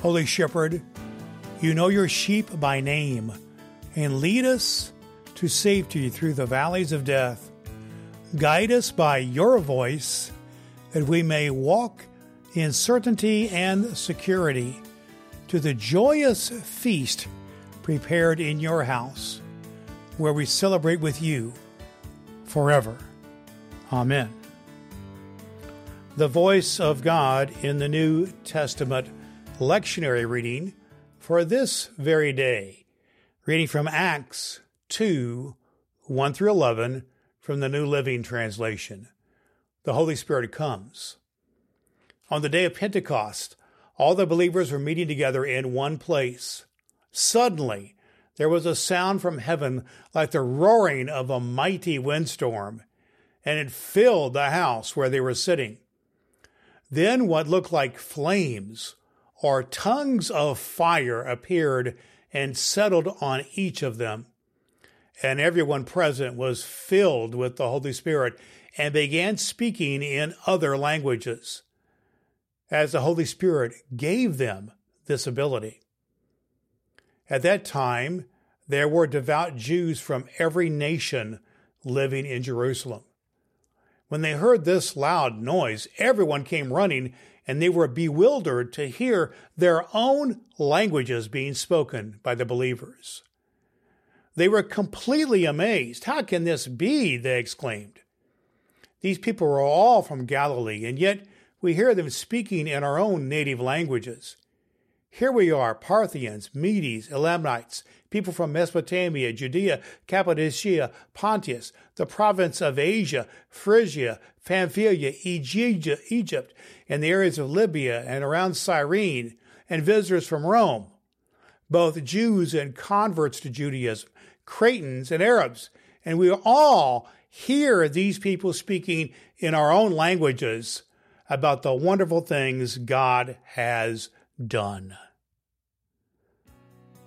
Holy Shepherd, you know your sheep by name, and lead us to safety through the valleys of death. Guide us by your voice, that we may walk in certainty and security to the joyous feast prepared in your house, where we celebrate with you forever. Amen. The Voice of God in the New Testament lectionary reading for this very day, reading from Acts 2, 1 through 11 from the New Living Translation. The Holy Spirit comes. On the day of Pentecost, all the believers were meeting together in one place. Suddenly, there was a sound from heaven like the roaring of a mighty windstorm, and it filled the house where they were sitting. Then what looked like flames or tongues of fire appeared and settled on each of them. And everyone present was filled with the Holy Spirit and began speaking in other languages, as the Holy Spirit gave them this ability. At that time, there were devout Jews from every nation living in Jerusalem. When they heard this loud noise, everyone came running, and they were bewildered to hear their own languages being spoken by the believers. They were completely amazed. "How can this be?" they exclaimed. "These people are all from Galilee, and yet we hear them speaking in our own native languages. Here we are, Parthians, Medes, Elamites, people from Mesopotamia, Judea, Cappadocia, Pontus, the province of Asia, Phrygia, Pamphylia, Egypt, and the areas of Libya and around Cyrene, and visitors from Rome, both Jews and converts to Judaism, Cretans and Arabs, and we all hear these people speaking in our own languages about the wonderful things God has done."